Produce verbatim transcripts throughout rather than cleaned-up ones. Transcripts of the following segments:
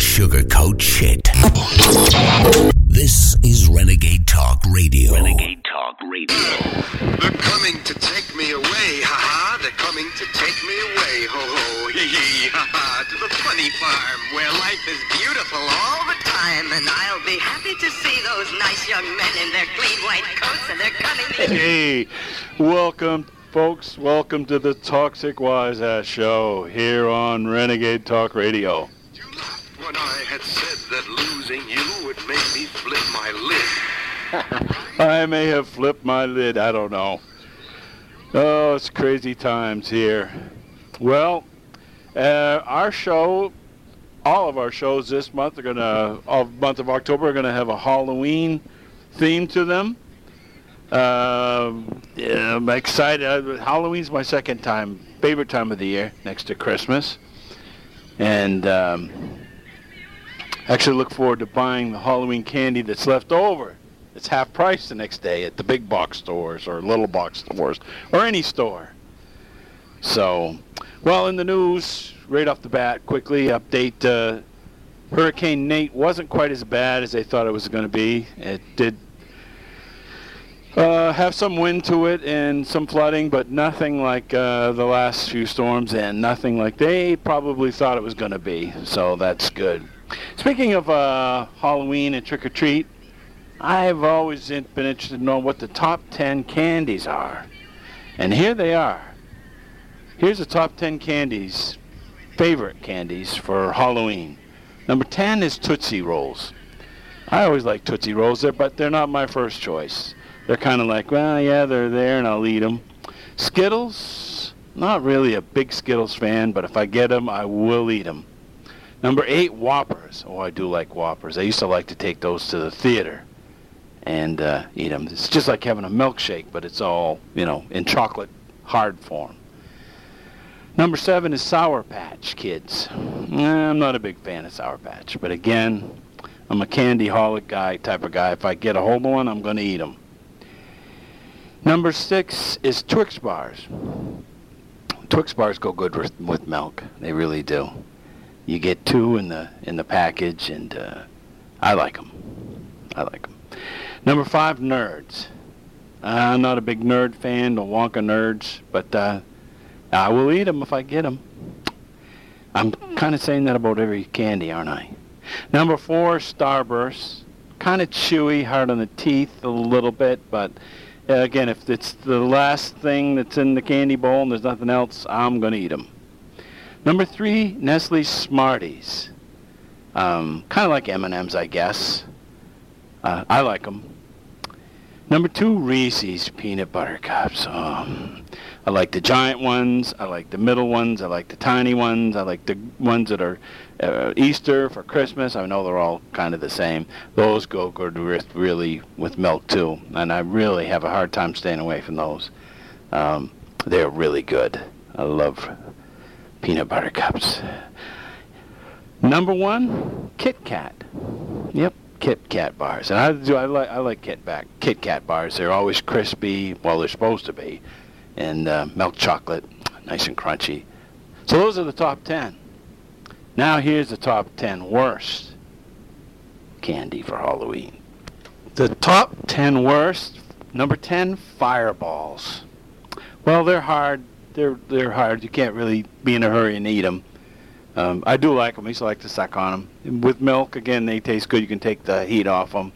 don't sugarcoat shit. This is Renegade Talk Radio. Renegade Talk Radio. They're coming to take me away, ha-ha. They're coming to take me away, ho-ho, hee-hee, ha-ha. To the funny farm where life is beautiful all the time. And I'll be happy to see those nice young men in their clean white coats, and they're coming... Hey, welcome... Folks, welcome to the Toxic Wise Ass Show here on Renegade Talk Radio. You laughed when I had said that losing you would make me flip my lid. I may have flipped my lid, I don't know. Oh, it's crazy times here. Well, uh, our show, all of our shows this month are going to, all month of October, are going to have a Halloween theme to them. Uh, yeah, I'm excited. Halloween's my second time, favorite time of the year, next to Christmas. And um, actually look forward to buying the Halloween candy that's left over. It's half price the next day at the big box stores or little box stores or any store. So, well, in the news, right off the bat, quickly update. Uh, Hurricane Nate wasn't quite as bad as they thought it was going to be. It did Uh, have some wind to it and some flooding, but nothing like uh, the last few storms, and nothing like they probably thought it was going to be. So that's good. Speaking of uh, Halloween and trick or treat, I've always been interested in knowing what the top ten candies are, and here they are. Here's the top ten candies, favorite candies for Halloween. Number ten is Tootsie Rolls. I always like Tootsie Rolls, there, but they're not my first choice. They're kind of like, well, yeah, they're there, and I'll eat them. Skittles, not really a big Skittles fan, but if I get them, I will eat them. Number eight, Whoppers. Oh, I do like Whoppers. I used to like to take those to the theater and uh, eat them. It's just like having a milkshake, but it's all, you know, in chocolate hard form. Number seven is Sour Patch Kids. Nah, I'm not a big fan of Sour Patch, but again, I'm a candy-holic guy type of guy. If I get a hold of one, I'm going to eat them. Number six is Twix bars. Twix bars go good with, with milk. They really do. You get two in the in the package, and uh, I like them. I like them. Number five, Nerds. Uh, I'm not a big nerd fan, the Wonka Nerds, but uh, I will eat them if I get them. I'm kind of saying that about every candy, aren't I? Number four, Starbursts. Kind of chewy, hard on the teeth a little bit, but... Again, if it's the last thing that's in the candy bowl and there's nothing else, I'm going to eat them. Number three, Nestle Smarties. Um, kind of like M and M's, I guess. Uh, I like them. Number two, Reese's Peanut Butter Cups. Um, I like the giant ones. I like the middle ones. I like the tiny ones. I like the ones that are uh, Easter for Christmas. I know they're all kind of the same. Those go good with really with milk too, and I really have a hard time staying away from those. Um, they're really good. I love Peanut Butter Cups. Number one, Kit Kat. Yep. Kit Kat bars, and I do. I like I like Kit Kat Kit Kat bars. They're always crispy, well, they're supposed to be, and uh, milk chocolate, nice and crunchy. So those are the top ten. Now here's the top ten worst candy for Halloween. The top ten worst. Number ten, fireballs. Well, they're hard. They're they're hard. You can't really be in a hurry and eat them. Um, I do like them. I used to like to suck on them. With milk, again, they taste good. You can take the heat off them.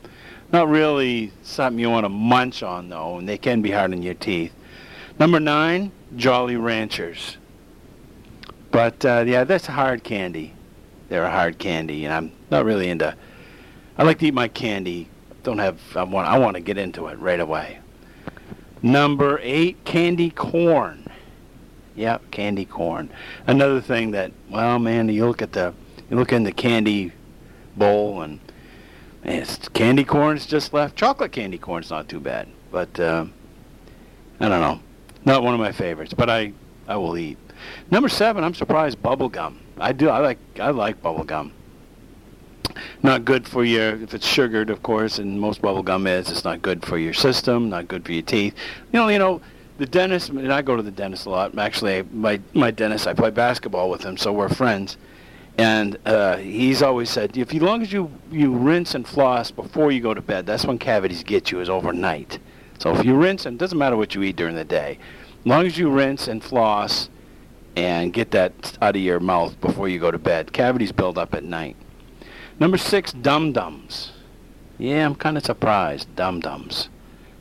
Not really something you want to munch on, though, and they can be hard on your teeth. Number nine, Jolly Ranchers. But, uh, yeah, that's hard candy. They're a hard candy, and I'm not really into... I like to eat my candy. Don't have... I want, I want to get into it right away. Number eight, candy corn. Yep, candy corn. Another thing that, well, man, you look at the, you look in the candy bowl, and man, it's candy corn's just left. Chocolate candy corn's not too bad, but uh, I don't know, not one of my favorites. But I, I will eat. Number seven, I'm surprised, bubble gum. I do, I like, I like bubble gum. Not good for your, if it's sugared, of course, and most bubble gum is. It's not good for your system, not good for your teeth. You know, you know. The dentist, and I go to the dentist a lot. Actually, my my dentist, I play basketball with him, so we're friends. And uh, he's always said, if as long as you, you rinse and floss before you go to bed, that's when cavities get you, is overnight. So if you rinse, and it doesn't matter what you eat during the day, as long as you rinse and floss and get that out of your mouth before you go to bed, cavities build up at night. Number six, dum-dums. Yeah, I'm kind of surprised, dum-dums.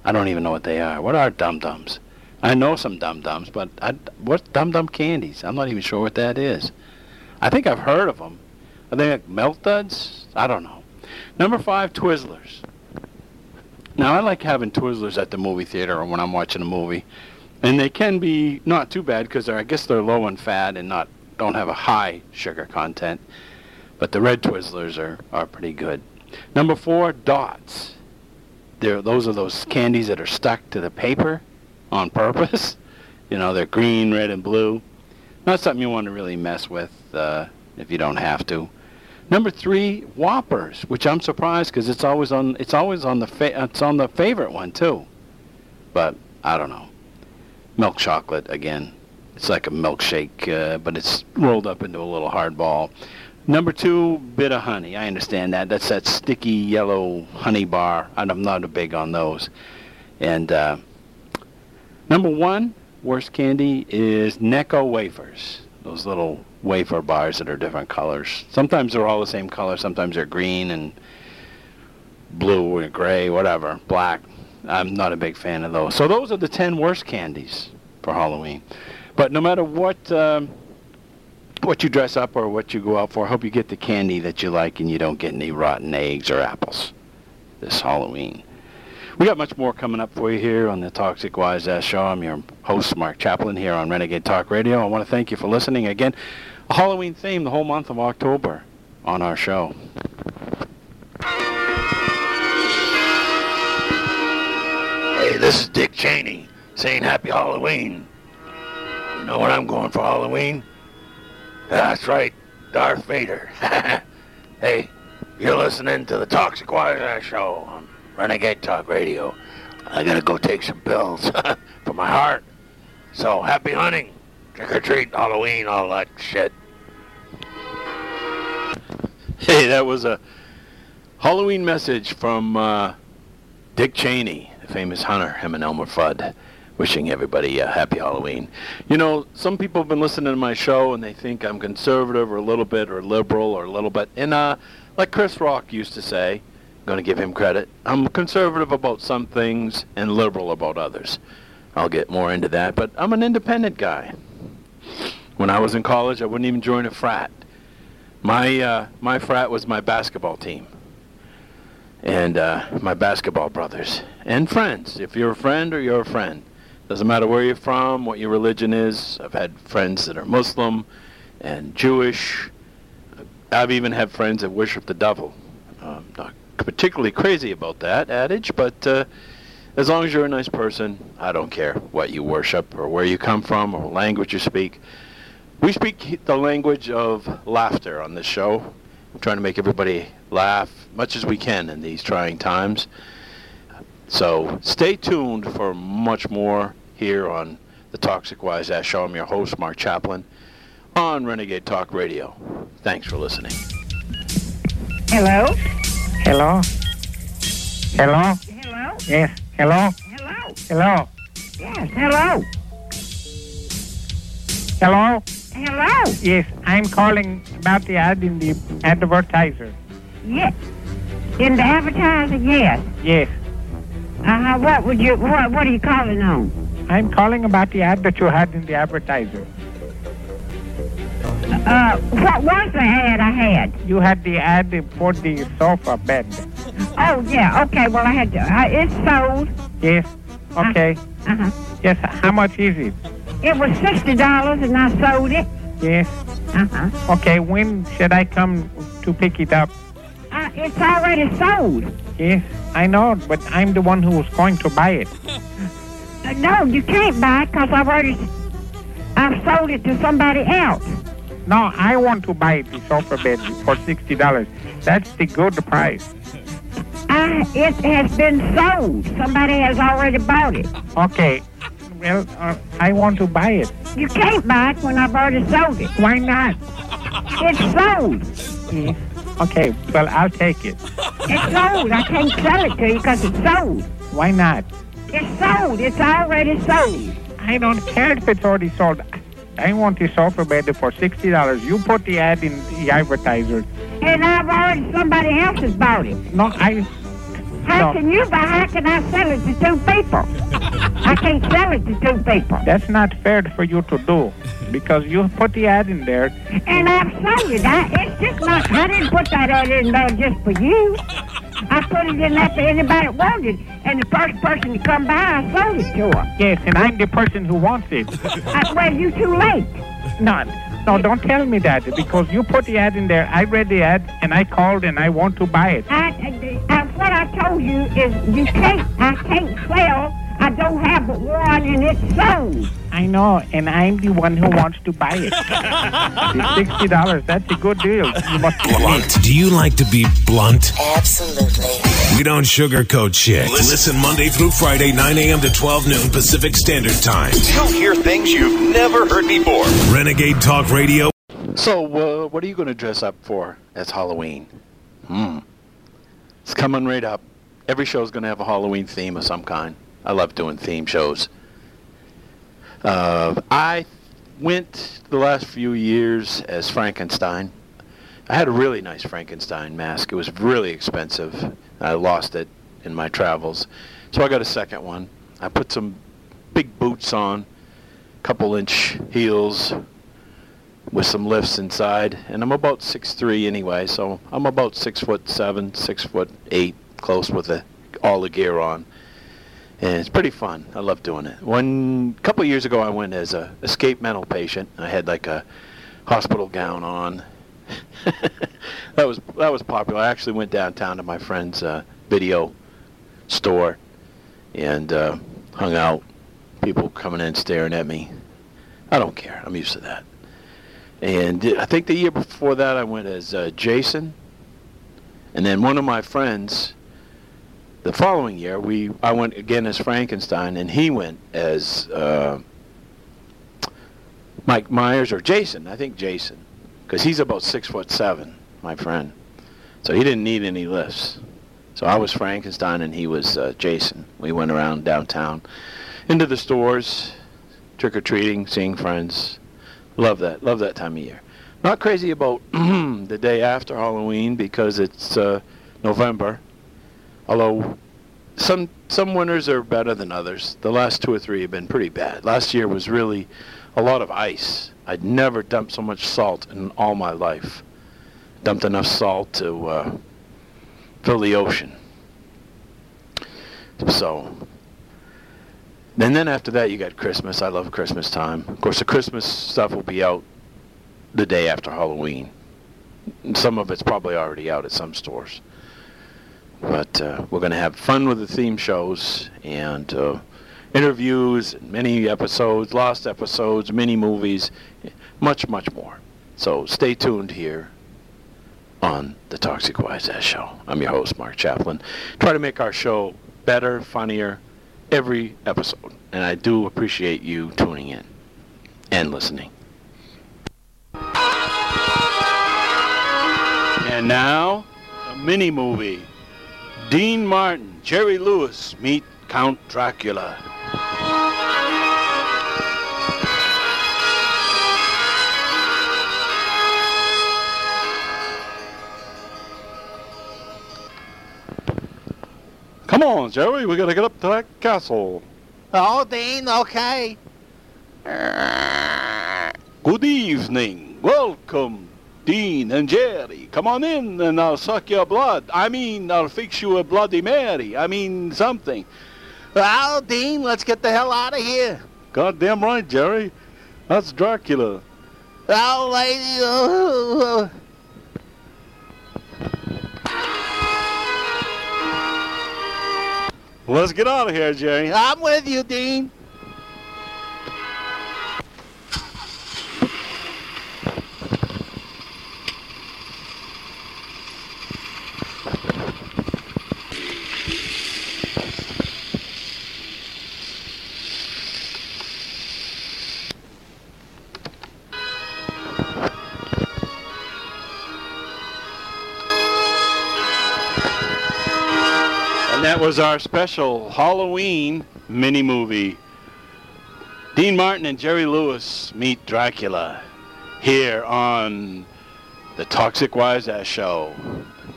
I don't even know what they are. What are dum-dums? I know some dum-dums, but I, what's dum-dum candies? I'm not even sure what that is. I think I've heard of them. Are they like Melt Duds? I don't know. Number five, Twizzlers. Now, I like having Twizzlers at the movie theater or when I'm watching a movie. And they can be not too bad because I guess they're low in fat and not don't have a high sugar content. But the red Twizzlers are, are pretty good. Number four, Dots. They're, those are those candies that are stuck to the paper on purpose. You know, they're green, red, and blue. Not something you want to really mess with uh, if you don't have to. Number three, Whoppers, which I'm surprised because it's always on. It's always on the. Fa it's on the favorite one too, but I don't know. Milk chocolate again. It's like a milkshake, uh, but it's rolled up into a little hard ball. Number two, bit of honey. I understand that. That's that sticky yellow honey bar. I'm not a big on those. And uh, number one. Worst candy is Necco wafers, those little wafer bars that are different colors. Sometimes they're all the same color. Sometimes they're green and blue and gray, whatever, black. I'm not a big fan of those. So those are the ten worst candies for Halloween. But no matter what um, what you dress up or what you go out for, I hope you get the candy that you like and you don't get any rotten eggs or apples this Halloween. We got much more coming up for you here on the Toxic Wise Ass Show. I'm your host, Mark Chaplin, here on Renegade Talk Radio. I want to thank you for listening again. A Halloween theme the whole month of October on our show. Hey, this is Dick Cheney saying Happy Halloween. You know what I'm going for Halloween? That's right, Darth Vader. Hey, you're listening to the Toxic Wise Ass Show on Renegade Talk Radio. I gotta go take some pills for my heart. So, happy hunting. Trick or treat, Halloween, all that shit. Hey, that was a Halloween message from uh, Dick Cheney, the famous hunter, him and Elmer Fudd. Wishing everybody a happy Halloween. You know, some people have been listening to my show and they think I'm conservative or a little bit or liberal or a little bit. And uh, like Chris Rock used to say, going to give him credit. I'm conservative about some things and liberal about others. I'll get more into that, but I'm an independent guy. When I was in college, I wouldn't even join a frat. My uh, my frat was my basketball team and uh, my basketball brothers and friends. If you're a friend or you're a friend, doesn't matter where you're from, what your religion is. I've had friends that are Muslim and Jewish. I've even had friends that worship the devil. Um, not particularly crazy about that adage, but uh, as long as you're a nice person, I don't care what you worship or where you come from or language you speak. We speak the language of laughter on this show. I'm trying to make everybody laugh much as we can in these trying times. So stay tuned for much more here on the Toxic Wise Ass Show. I'm your host, Mark Chaplin, on Renegade Talk Radio. Thanks for listening. Hello? Hello? Hello? Hello? Yes. Hello? Hello? Hello? Yes. Hello? Hello? Hello? Yes, I'm calling about the ad in the advertiser. Yes. In the advertiser, yes. Yes. Uh-huh. What would you, what, what are you calling on? I'm calling about the ad that you had in the advertiser. Uh, what was the ad I had? You had the ad for the sofa bed. Oh, yeah, okay, well, I had to, uh, it's sold. Yes, okay. Uh-huh. Yes, how much is it? It was sixty dollars and I sold it. Yes. Uh-huh. Okay, when should I come to pick it up? Uh, it's already sold. Yes, I know, but I'm the one who's going to buy it. Uh, no, you can't buy it because I've already, I've sold it to somebody else. No, I want to buy the sofa bed for sixty dollars. That's the good price. Uh, it has been sold. Somebody has already bought it. Okay. Well, uh, I want to buy it. You can't buy it when I've already sold it. Why not? It's loud. Mm. Okay, well, I'll take it. It's loud. I can't sell it to you because it's sold. Why not? It's sold. It's already sold. I don't care if it's already sold. I want this sofa bed for sixty dollars. You put the ad in the advertiser. And I've already, somebody else has bought it. No, I... How no. can you buy? How can I sell it to two people? I can't sell it to two people. That's not fair for you to do, because you put the ad in there. And I've sold it. I, it's just not, I didn't put that ad in there just for you. I put it in there for anybody that wanted, and the first person to come by, I sold it to her. Yes, and I'm the person who wants it. I, well, you're too late. No, no, don't tell me that, because you put the ad in there. I read the ad, and I called, and I want to buy it. I, I, I, what I told you is you can't, I can't sell. I don't have but one, and it's sold. I know, and I'm the one who wants to buy it. It's sixty dollars. That's a good deal. You must be blunt. Do you like to be blunt? Absolutely. We don't sugarcoat shit. Listen Monday through Friday, nine a.m. to twelve noon Pacific Standard Time. You'll hear things you've never heard before. Renegade Talk Radio. So, uh, what are you going to dress up for? That's Halloween. Hmm. It's coming right up. Every show is going to have a Halloween theme of some kind. I love doing theme shows. Uh, I went the last few years as Frankenstein. I had a really nice Frankenstein mask. It was really expensive. I lost it in my travels. So I got a second one. I put some big boots on, couple inch heels with some lifts inside. And I'm about six three anyway, so I'm about six foot seven, six foot eight, close with the, all the gear on. And it's pretty fun. I love doing it. One couple of years ago, I went as a escape mental patient. I had like a hospital gown on. that was that was popular. I actually went downtown to my friend's uh, video store and uh, hung out. People coming in staring at me. I don't care. I'm used to that. And I think the year before that, I went as uh, Jason. And then one of my friends. The following year, we I went again as Frankenstein, and he went as uh, Mike Myers or Jason. I think Jason, because he's about six foot seven, my friend. So he didn't need any lifts. So I was Frankenstein, and he was uh, Jason. We went around downtown, into the stores, trick or treating, seeing friends. Love that. Love that time of year. Not crazy about the day after Halloween because it's uh, November. Although some some winters are better than others. The last two or three have been pretty bad. Last year was really a lot of ice. I'd never dumped so much salt in all my life. Dumped enough salt to uh, fill the ocean. So, and then after that you got Christmas. I love Christmas time. Of course, the Christmas stuff will be out the day after Halloween. Some of it's probably already out at some stores. But uh, we're going to have fun with the theme shows and uh, interviews, mini episodes, lost episodes, mini movies, much, much more. So stay tuned here on the Toxic Wise Ass Show. I'm your host, Mark Chaplin. Try to make our show better, funnier, every episode. And I do appreciate you tuning in and listening. And now, a mini movie. Dean Martin, Jerry Lewis, meet Count Dracula. Come on, Jerry, we gotta get up to that castle. Oh, Dean, okay. Good evening, welcome. Dean and Jerry, come on in and I'll suck your blood. I mean, I'll fix you a Bloody Mary. I mean, something. Well, Dean, let's get the hell out of here. Goddamn right, Jerry. That's Dracula. Oh, lady. Oh, oh, oh. Let's get out of here, Jerry. I'm with you, Dean. And that was our special Halloween mini-movie. Dean Martin and Jerry Lewis meet Dracula here on the Toxic Wise Ass Show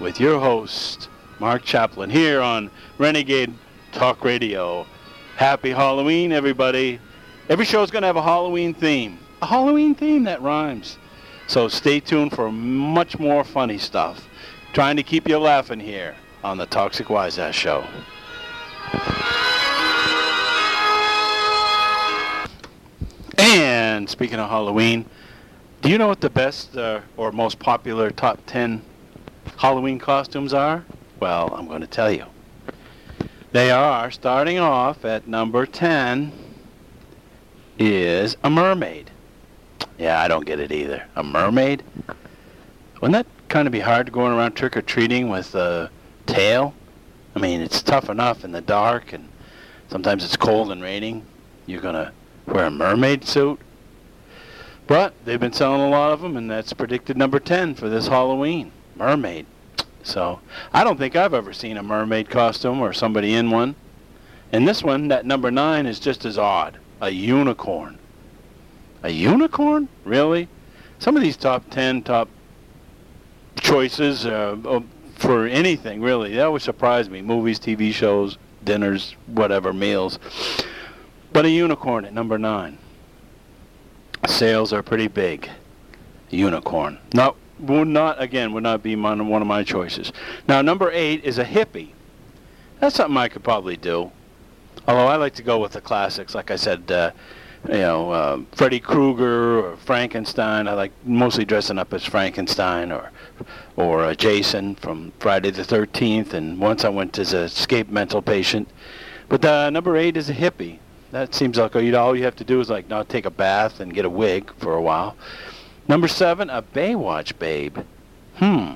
with your host, Mark Chaplin, here on Renegade Talk Radio. Happy Halloween, everybody. Every show's going to have a Halloween theme. A Halloween theme that rhymes. So stay tuned for much more funny stuff. Trying to keep you laughing here on the Toxic Wise Ass Show. And speaking of Halloween, do you know what the best uh, or most popular top ten Halloween costumes are? Well, I'm going to tell you. They are, starting off at number ten, is a mermaid. Yeah, I don't get it either. A mermaid? Wouldn't that kind of be hard, going around trick-or-treating with a tail? I mean, it's tough enough in the dark, and sometimes it's cold and raining. You're going to wear a mermaid suit? But they've been selling a lot of them, and that's predicted number ten for this Halloween. Mermaid. So, I don't think I've ever seen a mermaid costume or somebody in one. And this one, that number nine, is just as odd. A unicorn. A unicorn? Really? Some of these top ten, top choices uh, for anything, really. They always surprise me. Movies, T V shows, dinners, whatever, meals. But a unicorn at number nine. Sales are pretty big. Unicorn. Nope. Would not, again, would not be my, one of my choices. Now, number eight is a hippie. That's something I could probably do. Although I like to go with the classics. Like I said, uh, you know, uh, Freddy Krueger or Frankenstein. I like mostly dressing up as Frankenstein or or uh, Jason from Friday the thirteenth. And once I went as an escaped mental patient. But uh, number eight is a hippie. That seems like all you have to do is like not take a bath and get a wig for a while. Number seven, a Baywatch babe. Hmm.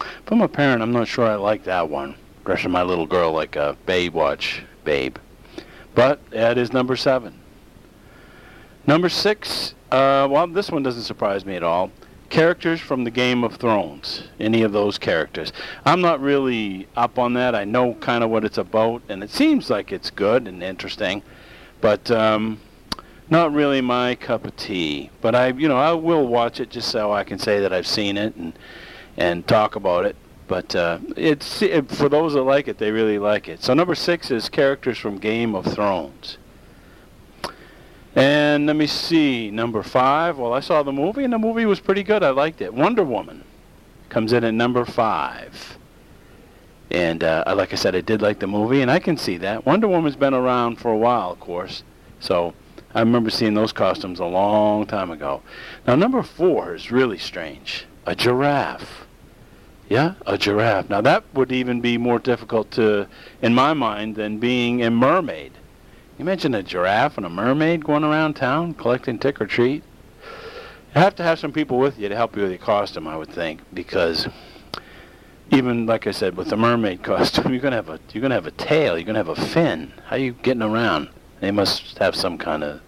If I'm a parent, I'm not sure I like that one. Dressing my little girl like a Baywatch babe. But that is number seven. Number six, uh, well, this one doesn't surprise me at all. Characters from the Game of Thrones. Any of those characters. I'm not really up on that. I know kind of what it's about, and it seems like it's good and interesting. But, um... not really my cup of tea, but I, you know, I will watch it just so I can say that I've seen it and and talk about it. But uh, it's it, for those that like it, they really like it. So number six is characters from Game of Thrones. And let me see, number five. Well, I saw the movie, and the movie was pretty good. I liked it. Wonder Woman comes in at number five. And uh, like I said, I did like the movie, and I can see that. Wonder Woman's been around for a while, of course. So I remember seeing those costumes a long time ago. Now, number four is really strange. A giraffe. Yeah, a giraffe. Now, that would even be more difficult to, in my mind, than being a mermaid. You mentioned a giraffe and a mermaid going around town collecting tick or treat. You have to have some people with you to help you with your costume, I would think, because even, like I said, with the mermaid costume, you're gonna have a you're gonna have a tail. You're gonna have a fin. How are you getting around? They must have some kind of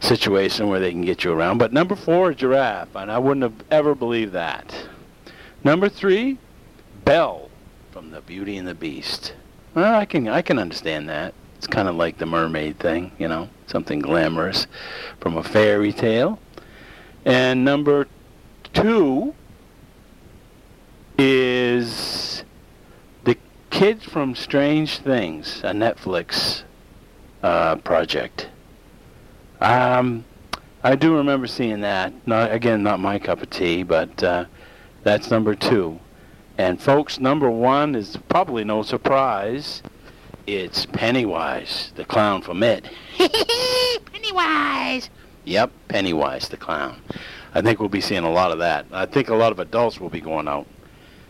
situation where they can get you around. But number four, a giraffe, and I wouldn't have ever believed that. Number three, Belle from the Beauty and the Beast. Well, I can I can understand that. It's kind of like the mermaid thing, you know, something glamorous from a fairy tale. And number two is the kid from Strange Things, a Netflix Uh, project. Um, I do remember seeing that. Not, again, not my cup of tea, but uh, that's number two. And folks, number one is probably no surprise. It's Pennywise, the clown from It. Pennywise! Yep, Pennywise, the clown. I think we'll be seeing a lot of that. I think a lot of adults will be going out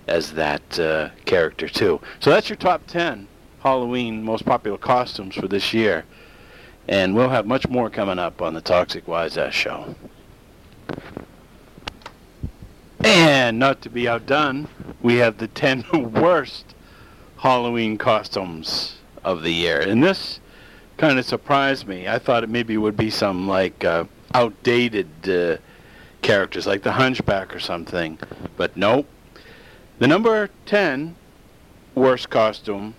as that uh, character, too. So that's your top ten Halloween most popular costumes for this year, and we'll have much more coming up on the Toxic Wise Ass Show. And not to be outdone, we have the ten worst Halloween costumes of the year, and this kind of surprised me. I thought it maybe would be some like uh, outdated uh, characters like the Hunchback or something, but nope. The number ten worst costume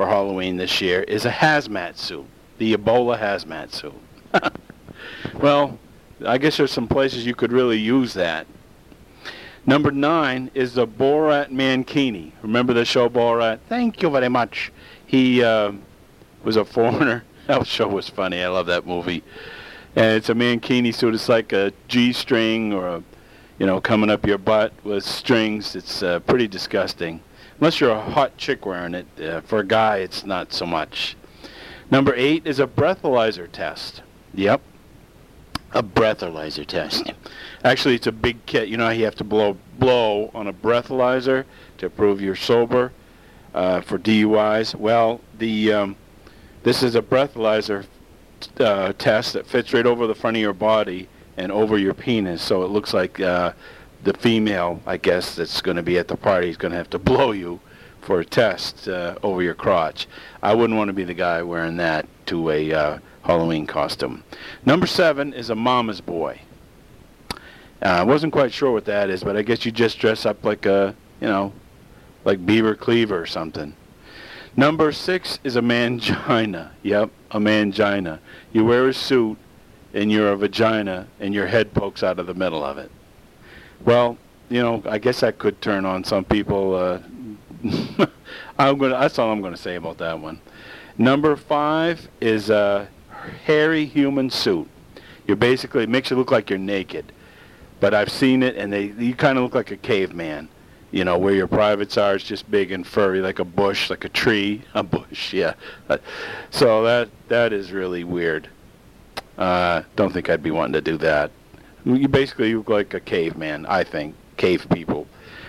for Halloween this year is a hazmat suit, the Ebola hazmat suit. Well, I guess there's some places you could really use that. Number nine is the Borat Mankini. Remember the show Borat? Thank you very much. He uh, was a foreigner. That show was funny. I love that movie. And it's a Mankini suit. It's like a G-string or a, you know, coming up your butt with strings. It's uh, pretty disgusting. Unless you're a hot chick wearing it. Uh, for a guy, it's not so much. Number eight is a breathalyzer test. Yep. A breathalyzer test. Actually, it's a big kit. You know how you have to blow blow on a breathalyzer to prove you're sober uh, for D U Is? Well, the um, this is a breathalyzer uh, test that fits right over the front of your body and over your penis, so it looks like uh, the female, I guess, that's going to be at the party is going to have to blow you for a test uh, over your crotch. I wouldn't want to be the guy wearing that to a uh, Halloween costume. Number seven is a mama's boy. Uh, I wasn't quite sure what that is, but I guess you just dress up like a, you know, like Beaver Cleaver or something. Number six is a mangina. Yep, a mangina. You wear a suit and you're a vagina and your head pokes out of the middle of it. Well, you know, I guess that could turn on some people. Uh, I'm gonna. That's all I'm going to say about that one. Number five is a hairy human suit. You're basically, it makes you look like you're naked. But I've seen it, and they you kind of look like a caveman. You know, where your privates are, it's just big and furry, like a bush, like a tree. A bush, yeah. So that that is really weird. Uh, don't think I'd be wanting to do that. You basically look like a caveman, I think. Cave people.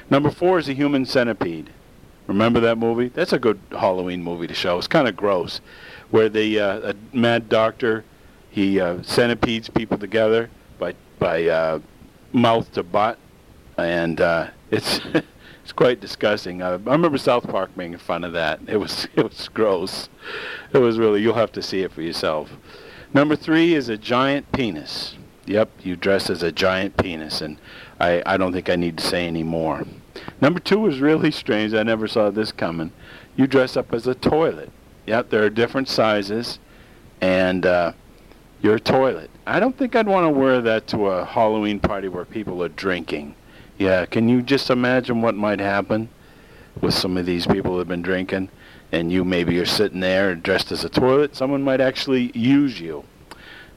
Number four is a human centipede. Remember that movie? That's a good Halloween movie to show. It's kind of gross, where the uh, a mad doctor, he uh, centipedes people together by by uh, mouth to butt, and uh, it's it's quite disgusting. I, I remember South Park making fun of that. It was it was gross. It was really. You'll have to see it for yourself. Number three is a giant penis. Yep, you dress as a giant penis, and I, I don't think I need to say any more. Number two is really strange. I never saw this coming. You dress up as a toilet. Yep, there are different sizes, and uh, you're a toilet. I don't think I'd want to wear that to a Halloween party where people are drinking. Yeah, can you just imagine what might happen with some of these people who have been drinking, and you maybe are sitting there dressed as a toilet? Someone might actually use you.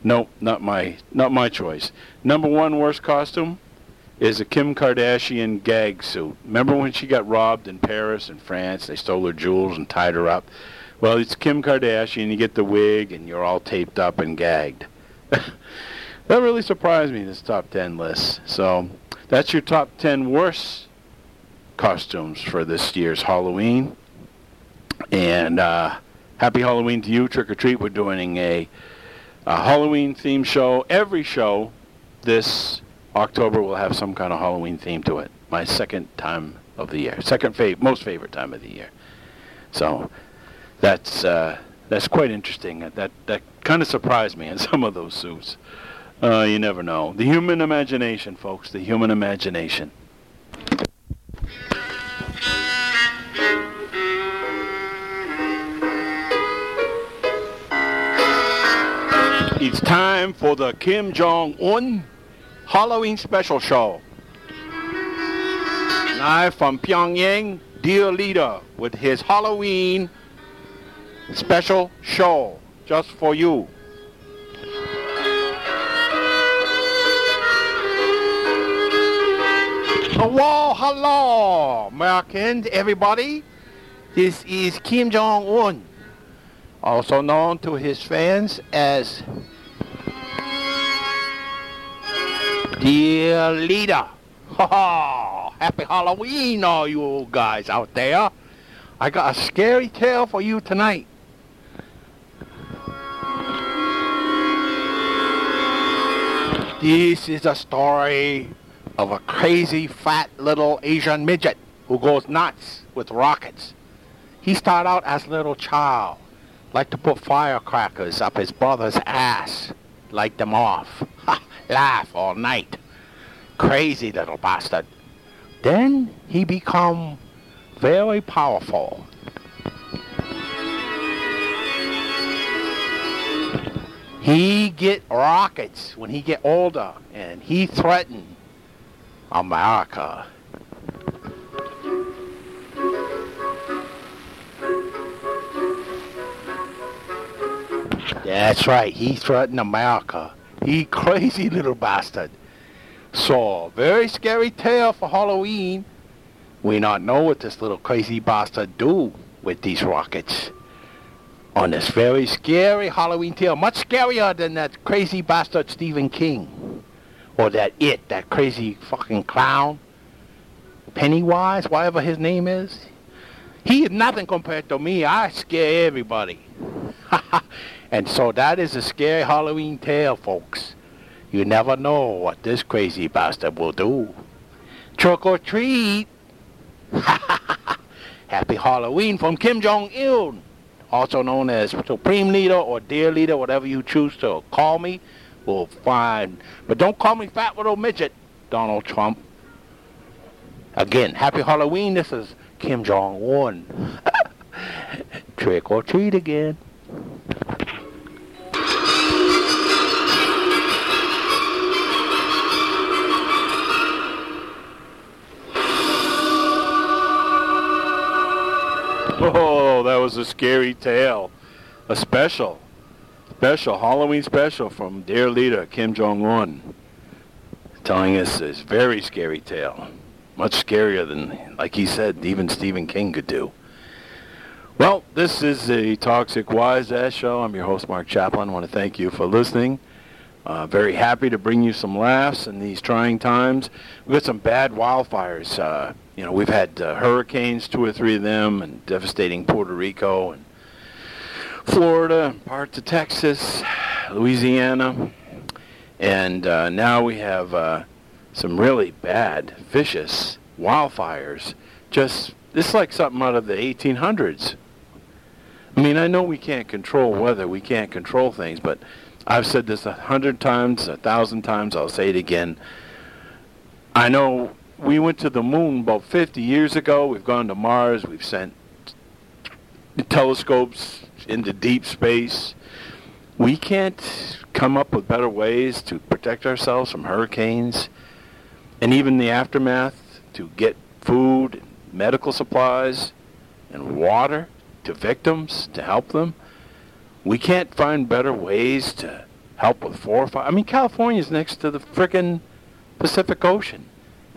Nope, not my not my choice. Number one worst costume is a Kim Kardashian gag suit. Remember when she got robbed in Paris and France? They stole her jewels and tied her up. Well, it's Kim Kardashian. You get the wig, and you're all taped up and gagged. That really surprised me, this top ten list. So that's your top ten worst costumes for this year's Halloween. And uh, happy Halloween to you, Trick or Treat. We're doing a... A Halloween-themed show. Every show this October will have some kind of Halloween theme to it. My second time of the year. Second fav- most favorite time of the year. So that's uh, that's quite interesting. That that kind of surprised me in some of those suits. Uh, you never know. The human imagination, folks. The human imagination. It's time for the Kim Jong-un Halloween special show. Live from Pyongyang, Dear Leader, with his Halloween special show, just for you. Hello, hello, Americans, everybody. This is Kim Jong-un, also known to his fans as... Dear Leader, oh, happy Halloween, all you guys out there. I got a scary tale for you tonight. This is a story of a crazy, fat, little Asian midget who goes nuts with rockets. He started out as a little child, liked to put firecrackers up his brother's ass, light them off. Ha! Laugh all night. Crazy little bastard. Then he become very powerful. He get rockets when he get older, and he threaten America. That's right, he threatened America. He crazy little bastard. So, very scary tale for Halloween. We not know what this little crazy bastard do with these rockets. On this very scary Halloween tale, much scarier than that crazy bastard Stephen King. Or that it, that crazy fucking clown. Pennywise, whatever his name is. He is nothing compared to me. I scare everybody. And so that is a scary Halloween tale, folks. You never know what this crazy bastard will do. Trick or treat. Happy Halloween from Kim Jong-il, also known as Supreme Leader or Dear Leader, whatever you choose to call me. We'll find. But don't call me fat little midget, Donald Trump. Again, happy Halloween. This is Kim Jong-un. Trick or treat again. Oh, that was a scary tale. A special, special, Halloween special from Dear Leader Kim Jong-un. Telling us this very scary tale. Much scarier than, like he said, even Stephen King could do. Well, this is the Toxic Wise Ass Show. I'm your host, Mark Chaplin. I want to thank you for listening. Uh, very happy to bring you some laughs in these trying times. We've got some bad wildfires. Uh, you know, we've had uh, hurricanes, two or three of them, and devastating Puerto Rico and Florida, and parts of Texas, Louisiana. And uh, now we have uh, some really bad, vicious wildfires. Just, it's like something out of the eighteen hundreds. I mean, I know we can't control weather, we can't control things, but I've said this a hundred times, a thousand times, I'll say it again. I know we went to the moon about fifty years ago, we've gone to Mars, we've sent telescopes into deep space. We can't come up with better ways to protect ourselves from hurricanes and even the aftermath, to get food, medical supplies, and water to victims, to help them. We can't find better ways to help with four or five. I mean, California's next to the frickin' Pacific Ocean.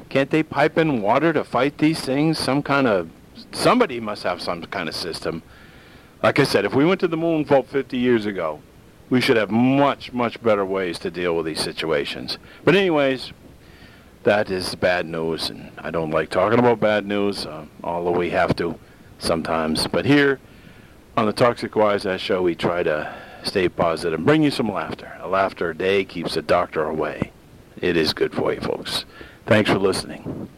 Can't they pipe in water to fight these things? Some kind of, somebody must have some kind of system. Like I said, if we went to the moon about fifty years ago, we should have much, much better ways to deal with these situations. But anyways, that is bad news, and I don't like talking about bad news, uh, although we have to sometimes. But here on the Toxic Wise Ass Show, we try to stay positive and bring you some laughter. A laughter a day keeps the doctor away. It is good for you, folks. Thanks for listening.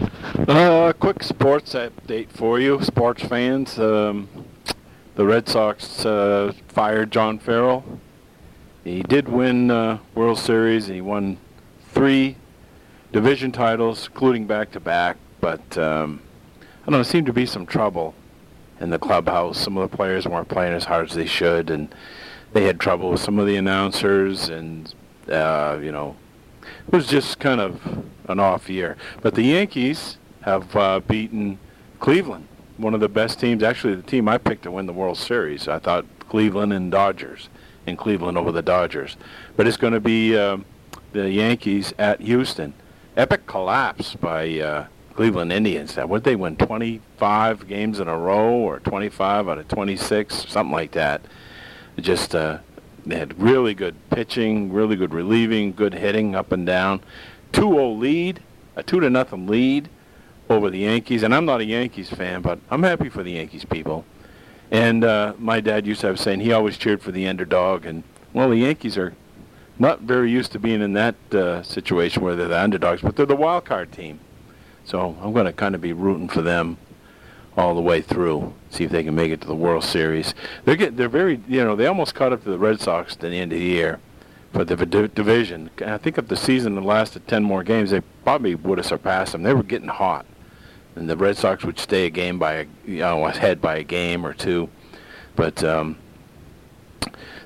A uh, quick sports update for you, sports fans. Um, the Red Sox uh, fired John Farrell. He did win uh, World Series. He won three division titles, including back-to-back. But um, I don't know, there seemed to be some trouble in the clubhouse. Some of the players weren't playing as hard as they should, and they had trouble with some of the announcers, and, uh, you know, it was just kind of an off year. But the Yankees have uh, beaten Cleveland, one of the best teams, actually the team I picked to win the World Series. I thought Cleveland and Dodgers, and Cleveland over the Dodgers. But it's going to be uh, the Yankees at Houston. Epic collapse by Uh, Cleveland Indians. That would they win twenty-five games in a row, or twenty-five out of twenty-six, something like that. Just uh, they had really good pitching, really good relieving, good hitting up and down. two oh lead, a two to nothing lead over the Yankees. And I'm not a Yankees fan, but I'm happy for the Yankees people. And uh, my dad used to have saying he always cheered for the underdog. And well, the Yankees are not very used to being in that uh, situation where they're the underdogs, but they're the wild card team. So I'm going to kind of be rooting for them all the way through, see if they can make it to the World Series. They're getting, they're very, you know, they almost caught up to the Red Sox at the end of the year for the div- division. And I think if the season had lasted ten more games, they probably would have surpassed them. They were getting hot, and the Red Sox would stay a game by, a, you know, ahead by a game or two. But um,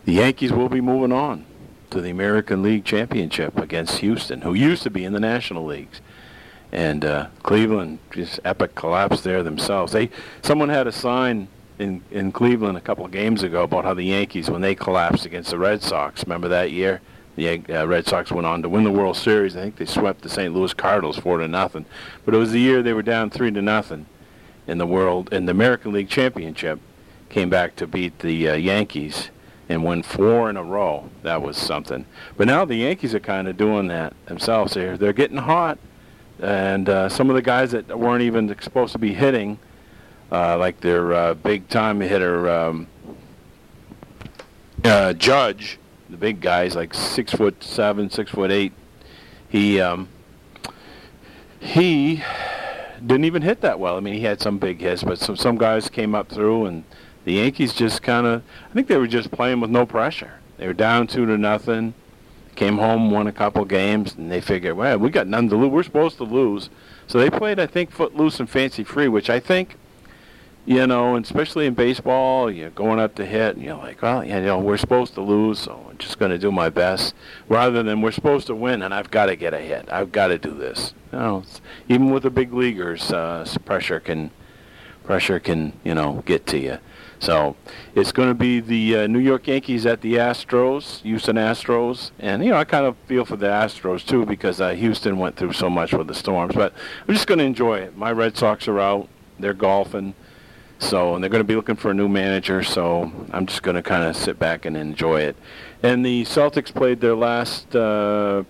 The Yankees will be moving on to the American League Championship against Houston, who used to be in the National Leagues. And uh, Cleveland, just epic collapse there themselves. They, someone had a sign in, in Cleveland a couple of games ago about how the Yankees, when they collapsed against the Red Sox, remember that year? The uh, Red Sox went on to win the World Series. I think they swept the Saint Louis Cardinals four to nothing. But it was the year they were down three to nothing in the world, in the American League Championship, came back to beat the uh, Yankees and win four in a row. That was something. But now the Yankees are kind of doing that themselves here. They're getting hot. And uh, some of the guys that weren't even supposed to be hitting, uh, like their uh, big-time hitter um, uh, Judge, the big guys, like six foot seven, six foot eight, he um, he didn't even hit that well. I mean, he had some big hits, but some some guys came up through, and the Yankees just kind of, I think they were just playing with no pressure. They were down two to nothing. Came home, won a couple games, and they figured, well, we got nothing to lose. We're supposed to lose. So they played, I think, footloose and fancy-free, which I think, you know, and especially in baseball, you're going up to hit, and you're like, well, you know, we're supposed to lose, so I'm just going to do my best, rather than we're supposed to win, and I've got to get a hit. I've got to do this. You know, even with the big leaguers, uh, pressure can, pressure can, you know, get to you. So it's going to be the uh, New York Yankees at the Astros, Houston Astros. And, you know, I kind of feel for the Astros, too, because uh, Houston went through so much with the storms. But I'm just going to enjoy it. My Red Sox are out. They're golfing. So, and they're going to be looking for a new manager. So I'm just going to kind of sit back and enjoy it. And the Celtics played their last uh,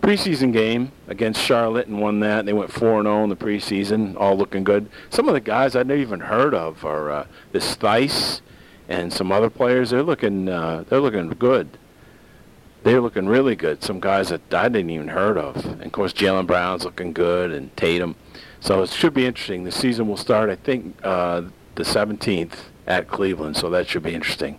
preseason game against Charlotte and won that. And they went four and oh in the preseason, all looking good. Some of the guys I'd never even heard of are uh, this Theis and some other players. They're looking, uh, they're looking good. They're looking really good. Some guys that I didn't even heard of. And of course, Jaylen Brown's looking good and Tatum. So it should be interesting. The season will start, I think, uh, the seventeenth at Cleveland. So that should be interesting.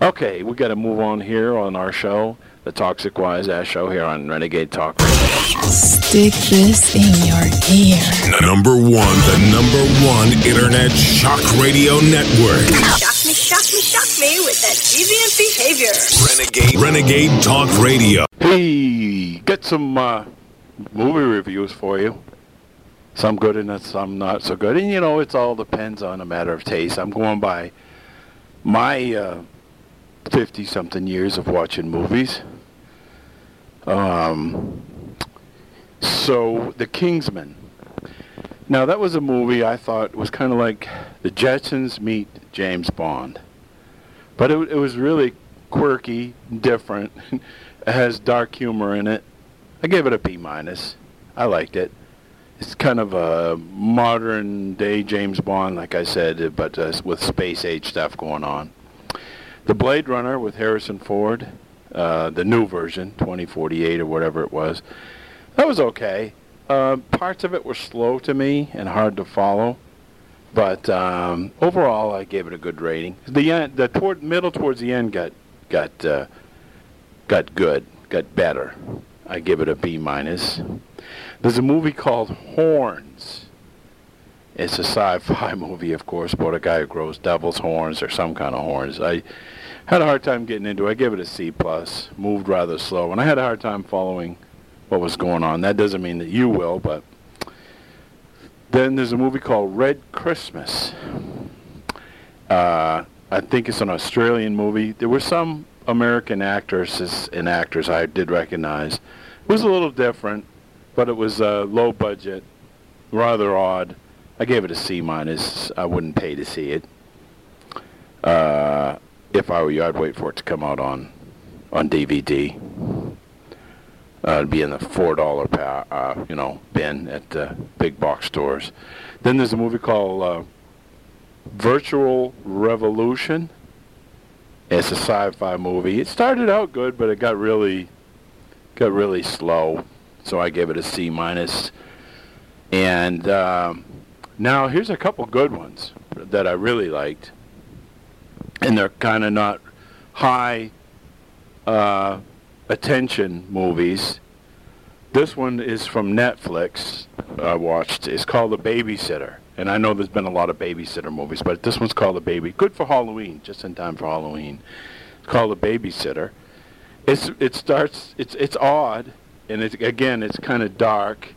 Okay, we got to move on here on our show. The Toxic Wise Ass Show here on Renegade Talk Radio. Stick this in your ear. The number one, the number one internet shock radio network. Shock me, shock me, shock me with that deviant behavior. Renegade, Renegade Talk Radio. Hey, get some uh, movie reviews for you. Some good and some not so good. And you know, it all depends on a matter of taste. I'm going by my uh, fifty-something years of watching movies. Um, so, The Kingsman. Now, that was a movie I thought was kind of like The Jetsons meet James Bond. But it, it was really quirky, different. It has dark humor in it. I gave it a B minus. I liked it. It's kind of a modern-day James Bond, like I said, but uh, with space-age stuff going on. The Blade Runner with Harrison Ford, uh, the new version, twenty forty-eight or whatever it was, that was okay. Uh, parts of it were slow to me and hard to follow, but um, overall I gave it a good rating. The end, the toward middle towards the end got got uh, got good, got better. I give it a B minus. There's a movie called Horns. It's a sci-fi movie, of course, about a guy who grows devil's horns or some kind of horns. I had a hard time getting into it. I gave it a C plus, moved rather slow, and I had a hard time following what was going on. That doesn't mean that you will, but... Then there's a movie called Red Christmas. Uh, I think it's an Australian movie. There were some American actresses and actors I did recognize. It was a little different, but it was uh, low budget, rather odd. I gave it a C minus. I wouldn't pay to see it. Uh, if I were you, I'd wait for it to come out on on D V D. Uh, it'd be in the four dollar pa- uh, you know bin at the uh, big box stores. Then there's a movie called uh, Virtual Revolution. It's a sci-fi movie. It started out good, but it got really got really slow. So I gave it a C minus. And Um, Now, here's a couple good ones that I really liked. And they're kind of not high uh, attention movies. This one is from Netflix I watched. It's called The Babysitter. And I know there's been a lot of babysitter movies, but this one's called The Baby. Good for Halloween, just in time for Halloween. It's called The Babysitter. It's it starts it's it's odd, and it's again it's kind of dark,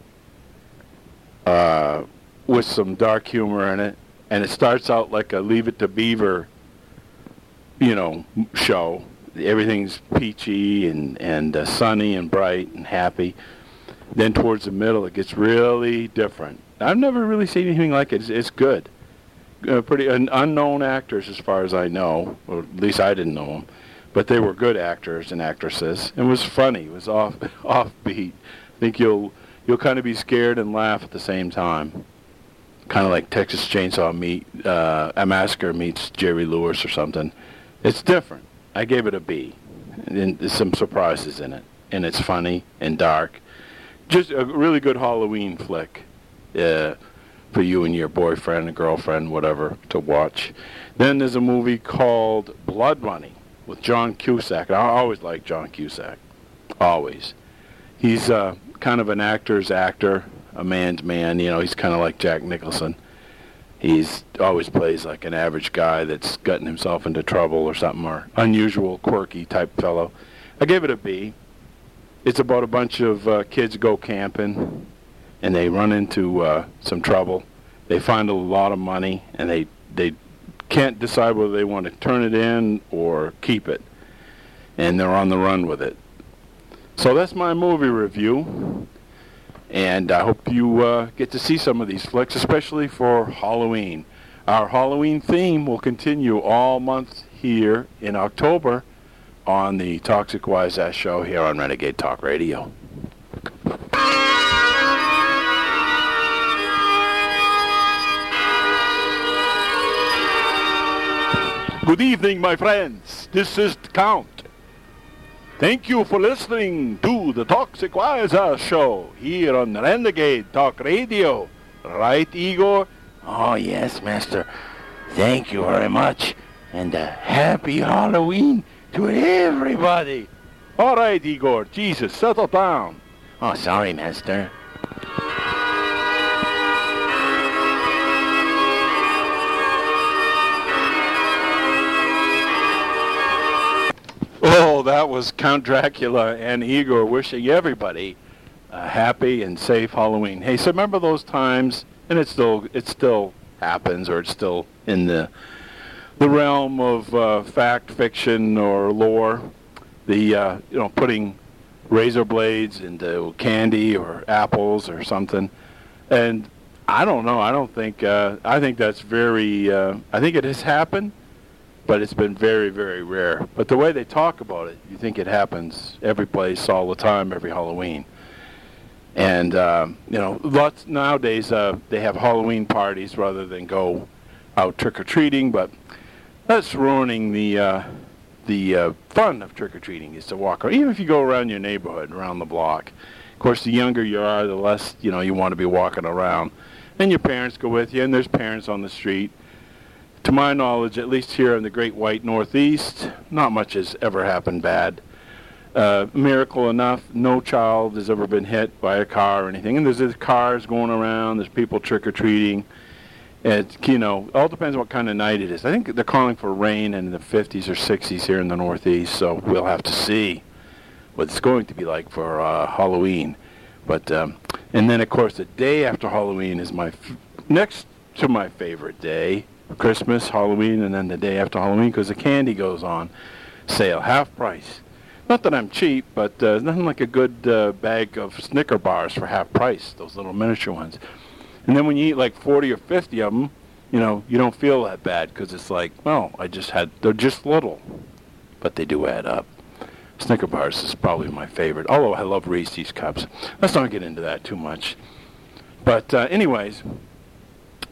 uh, with some dark humor in it, and it starts out like a Leave It to Beaver, you know, show. Everything's peachy and and uh, sunny and bright and happy. Then towards the middle, it gets really different. I've never really seen anything like it. It's, it's good. Uh, pretty un unknown actors, as far as I know, or at least I didn't know them, but they were good actors and actresses. It was funny. It was off offbeat. I think you'll you'll kind of be scared and laugh at the same time, kind of like Texas Chainsaw meet uh, a Massacre meets Jerry Lewis or something. It's different. I gave it a B, and there's some surprises in it, and it's funny and dark. Just a really good Halloween flick uh, for you and your boyfriend and girlfriend, whatever, to watch. Then there's a movie called Blood Money with John Cusack. I always like John Cusack. Always. He's uh, kind of an actor's actor, a man's man. You know, he's kind of like Jack Nicholson. He's always plays like an average guy that's gotten himself into trouble or something, or unusual, quirky type fellow. I gave it a B. It's about a bunch of uh, kids go camping, and they run into uh, some trouble. They find a lot of money, and they they can't decide whether they want to turn it in or keep it, and they're on the run with it. So that's my movie review, and I hope you uh, get to see some of these flicks, especially for Halloween. Our Halloween theme will continue all month here in October on the Toxic Wise Ass Show here on Renegade Talk Radio. Good evening, my friends. This is the Count. Thank you for listening to the Toxic Wise Ass Show here on Renegade Talk Radio. Right, Igor? Oh, yes, Master. Thank you very much. And a happy Halloween to everybody. All right, Igor. Jesus, settle down. Oh, sorry, Master. Oh, that was Count Dracula and Igor wishing everybody a happy and safe Halloween. Hey, so remember those times, and it still it still happens, or it's still in the the realm of uh, fact, fiction, or lore, the uh, you know, putting razor blades into candy or apples or something, and I don't know. I don't think. Uh, I think that's very. Uh, I think it has happened, but it's been very, very rare. But the way they talk about it, you think it happens every place, all the time, every Halloween, and um, you know, lots nowadays uh, they have Halloween parties rather than go out trick or treating, but that's ruining the uh, the uh, fun of trick-or-treating, is to walk around. Even if you go around your neighborhood, around the block. Of course, the younger you are, the less, you know, you want to be walking around. And your parents go with you, and there's parents on the street. To my knowledge, at least here in the Great White Northeast, not much has ever happened bad. Uh, miracle enough, no child has ever been hit by a car or anything. And there's, there's cars going around, there's people trick-or-treating. It's, you know, all depends on what kind of night it is. I think they're calling for rain in the fifties or sixties here in the Northeast, so we'll have to see what it's going to be like for uh, Halloween. But um, and then, of course, the day after Halloween is my f next to my favorite day, Christmas, Halloween, and then the day after Halloween, because the candy goes on sale, half price. Not that I'm cheap, but uh, there's nothing like a good uh, bag of Snicker bars for half price, those little miniature ones. And then when you eat like forty or fifty of them, you know, you don't feel that bad, because it's like, well, I just had, they're just little. But they do add up. Snicker bars is probably my favorite, although I love Reese's Cups. Let's not get into that too much. But uh, anyways,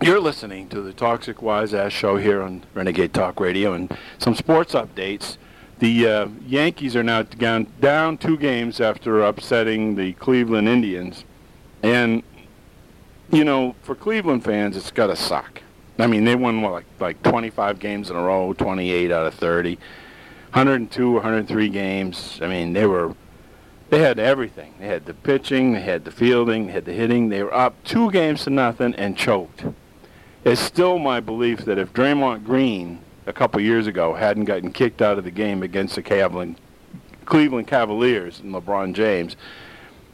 you're listening to the Toxic Wise Ass Show here on Renegade Talk Radio, and some sports updates. The uh, Yankees are now down, down two games after upsetting the Cleveland Indians. And you know, for Cleveland fans, it's got to suck. I mean, they won, what, like, like twenty-five games in a row, twenty-eight out of thirty, one hundred two, one hundred three games. I mean, they were, they had everything. They had the pitching, they had the fielding, they had the hitting. They were up two games to nothing and choked. It's still my belief that if Draymond Green a couple years ago hadn't gotten kicked out of the game against the Cavaliers, Cleveland Cavaliers and LeBron James,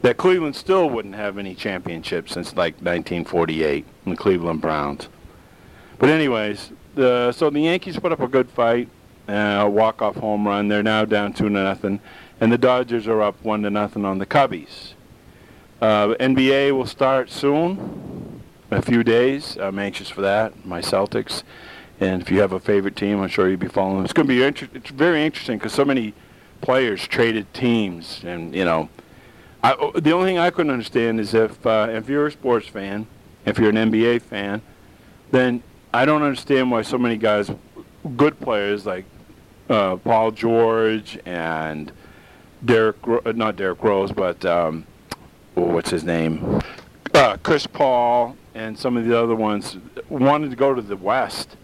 that Cleveland still wouldn't have any championships since like nineteen forty-eight in the Cleveland Browns. But anyways, the, so the Yankees put up a good fight, uh, a walk-off home run. They're now down two to nothing, and the Dodgers are up one to nothing on the Cubbies. Uh, N B A will start soon, in a few days. I'm anxious for that. My Celtics, and if you have a favorite team, I'm sure you'll be following. It's going to be inter- it's very interesting because so many players traded teams, and you know. I, the only thing I couldn't understand is if uh, if you're a sports fan, if you're an N B A fan, then I don't understand why so many guys, good players like uh, Paul George and Derek, not Derek Rose, but um, oh, what's his name, uh, Chris Paul, and some of the other ones wanted to go to the West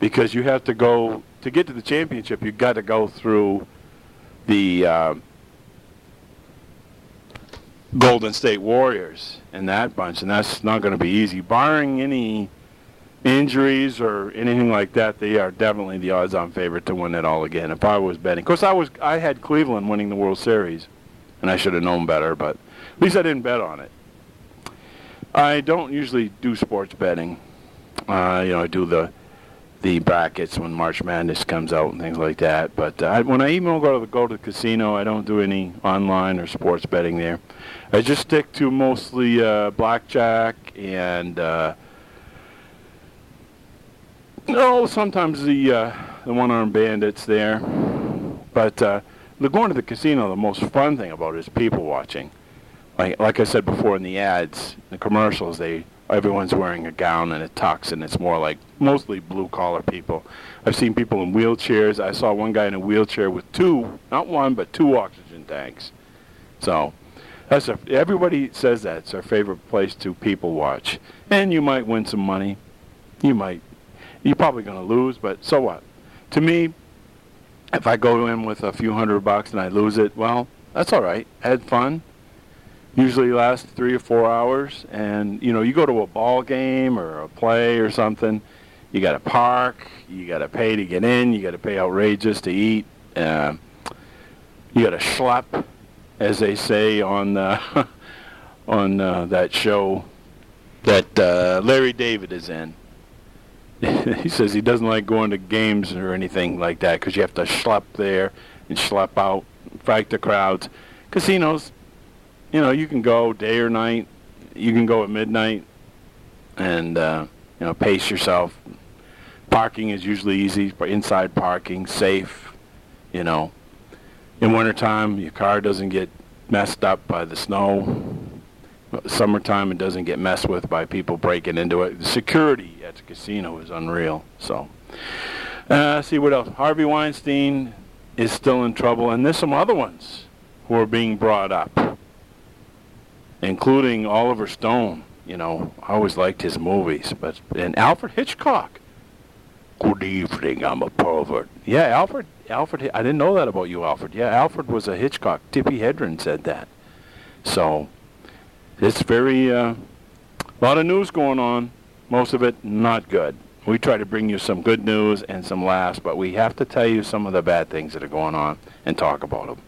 because you have to go to get to the championship. You got to go through the. Uh, Golden State Warriors and that bunch, and that's not going to be easy. Barring any injuries or anything like that, they are definitely the odds-on favorite to win it all again. If I was betting, of course, I was I had Cleveland winning the World Series, and I should have known better, but at least I didn't bet on it. I don't usually do sports betting. Uh, you know, I do the the brackets when March Madness comes out and things like that. But uh, when I even go to the go to the casino, I don't do any online or sports betting there. I just stick to mostly uh, blackjack and uh, no, sometimes the uh, the one-armed bandits there. But uh, the going to the casino, the most fun thing about it is people watching. Like like I said before in the ads, the commercials, they. Everyone's wearing a gown and a tux, and it's more like mostly blue-collar people. I've seen people in wheelchairs. I saw one guy in a wheelchair with two, not one, but two oxygen tanks. So that's a, everybody says that. It's their favorite place to people watch. And you might win some money. You might. You're probably going to lose, but so what? To me, if I go in with a few hundred bucks and I lose it, well, that's all right. I had fun. Usually lasts three or four hours, and you know, you go to a ball game or a play or something, you got to park, you got to pay to get in, you got to pay outrageous to eat, uh, you got to schlep, as they say on uh, on uh, that show that uh, Larry David is in. He says he doesn't like going to games or anything like that because you have to schlep there and schlep out, fight the crowds. Casinos. You know, you can go day or night. You can go at midnight and, uh, you know, pace yourself. Parking is usually easy, but inside parking, safe, you know. In wintertime, your car doesn't get messed up by the snow. Summertime, it doesn't get messed with by people breaking into it. The security at the casino is unreal. So, uh, see what else. Harvey Weinstein is still in trouble, and there's some other ones who are being brought up, including Oliver Stone. You know, I always liked his movies, but and Alfred Hitchcock. Good evening, I'm a pervert. Yeah, Alfred, Alfred, I didn't know that about you, Alfred. Yeah, Alfred was a Hitchcock. Tippi Hedren said that. So, it's very, uh, a lot of news going on. Most of it not good. We try to bring you some good news and some laughs, but we have to tell you some of the bad things that are going on and talk about them.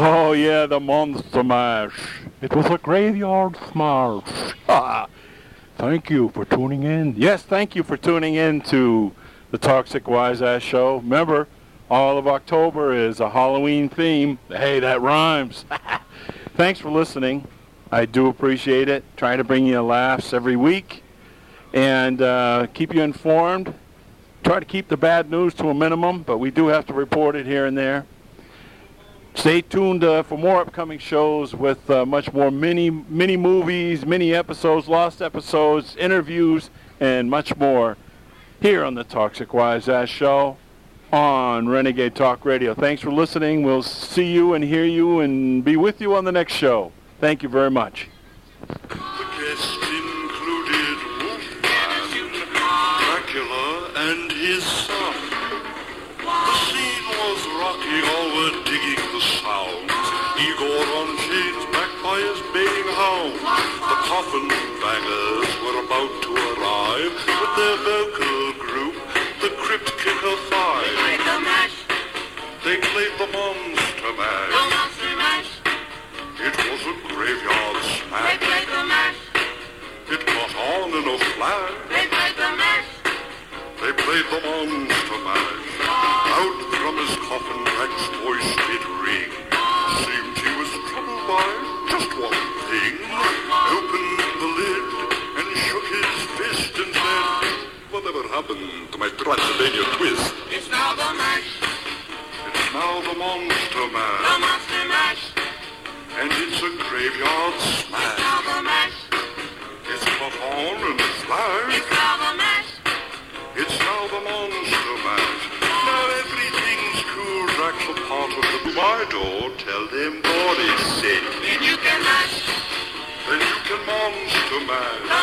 Oh yeah, the Monster Mash. It was a graveyard smash. Ah, thank you for tuning in. Yes, thank you for tuning in to the Toxic Wise Ass Show. Remember, all of October is a Halloween theme. Hey, that rhymes. Thanks for listening. I do appreciate it. Trying to bring you laughs every week and uh, keep you informed. Try to keep the bad news to a minimum, but we do have to report it here and there. Stay tuned uh, for more upcoming shows with uh, much more mini, mini movies, mini episodes, lost episodes, interviews, and much more. here on the Toxic Wise Ass Show on Renegade Talk Radio. Thanks for listening. We'll see you and hear you and be with you on the next show. Thank you very much. And his son. The scene was rocky, all were digging the sound. Igor on chains, backed by his baying hound. The coffin bangers were about to arrive with their vocal group, the Crypt Kicker Five. They played the mash. They played the monster mash. The monster mash. It was a graveyard smash. They played the mash. It got on in a flash. They played the mash. They played the monster mash. Out from his coffin, Mac's voice did ring. Seemed he was troubled by just one thing. Opened the lid and shook his fist and said, "Whatever happened to my Transylvania twist?" It's now the mash. It's now the monster mash. The monster mash. And it's a graveyard smash. It's now the mash. It's got on and flash. It's now the mash. It's now the monster mash. Now everything's cool. Drax a part of the door. Tell them what is said. Then you can mash. Then you can monster mash.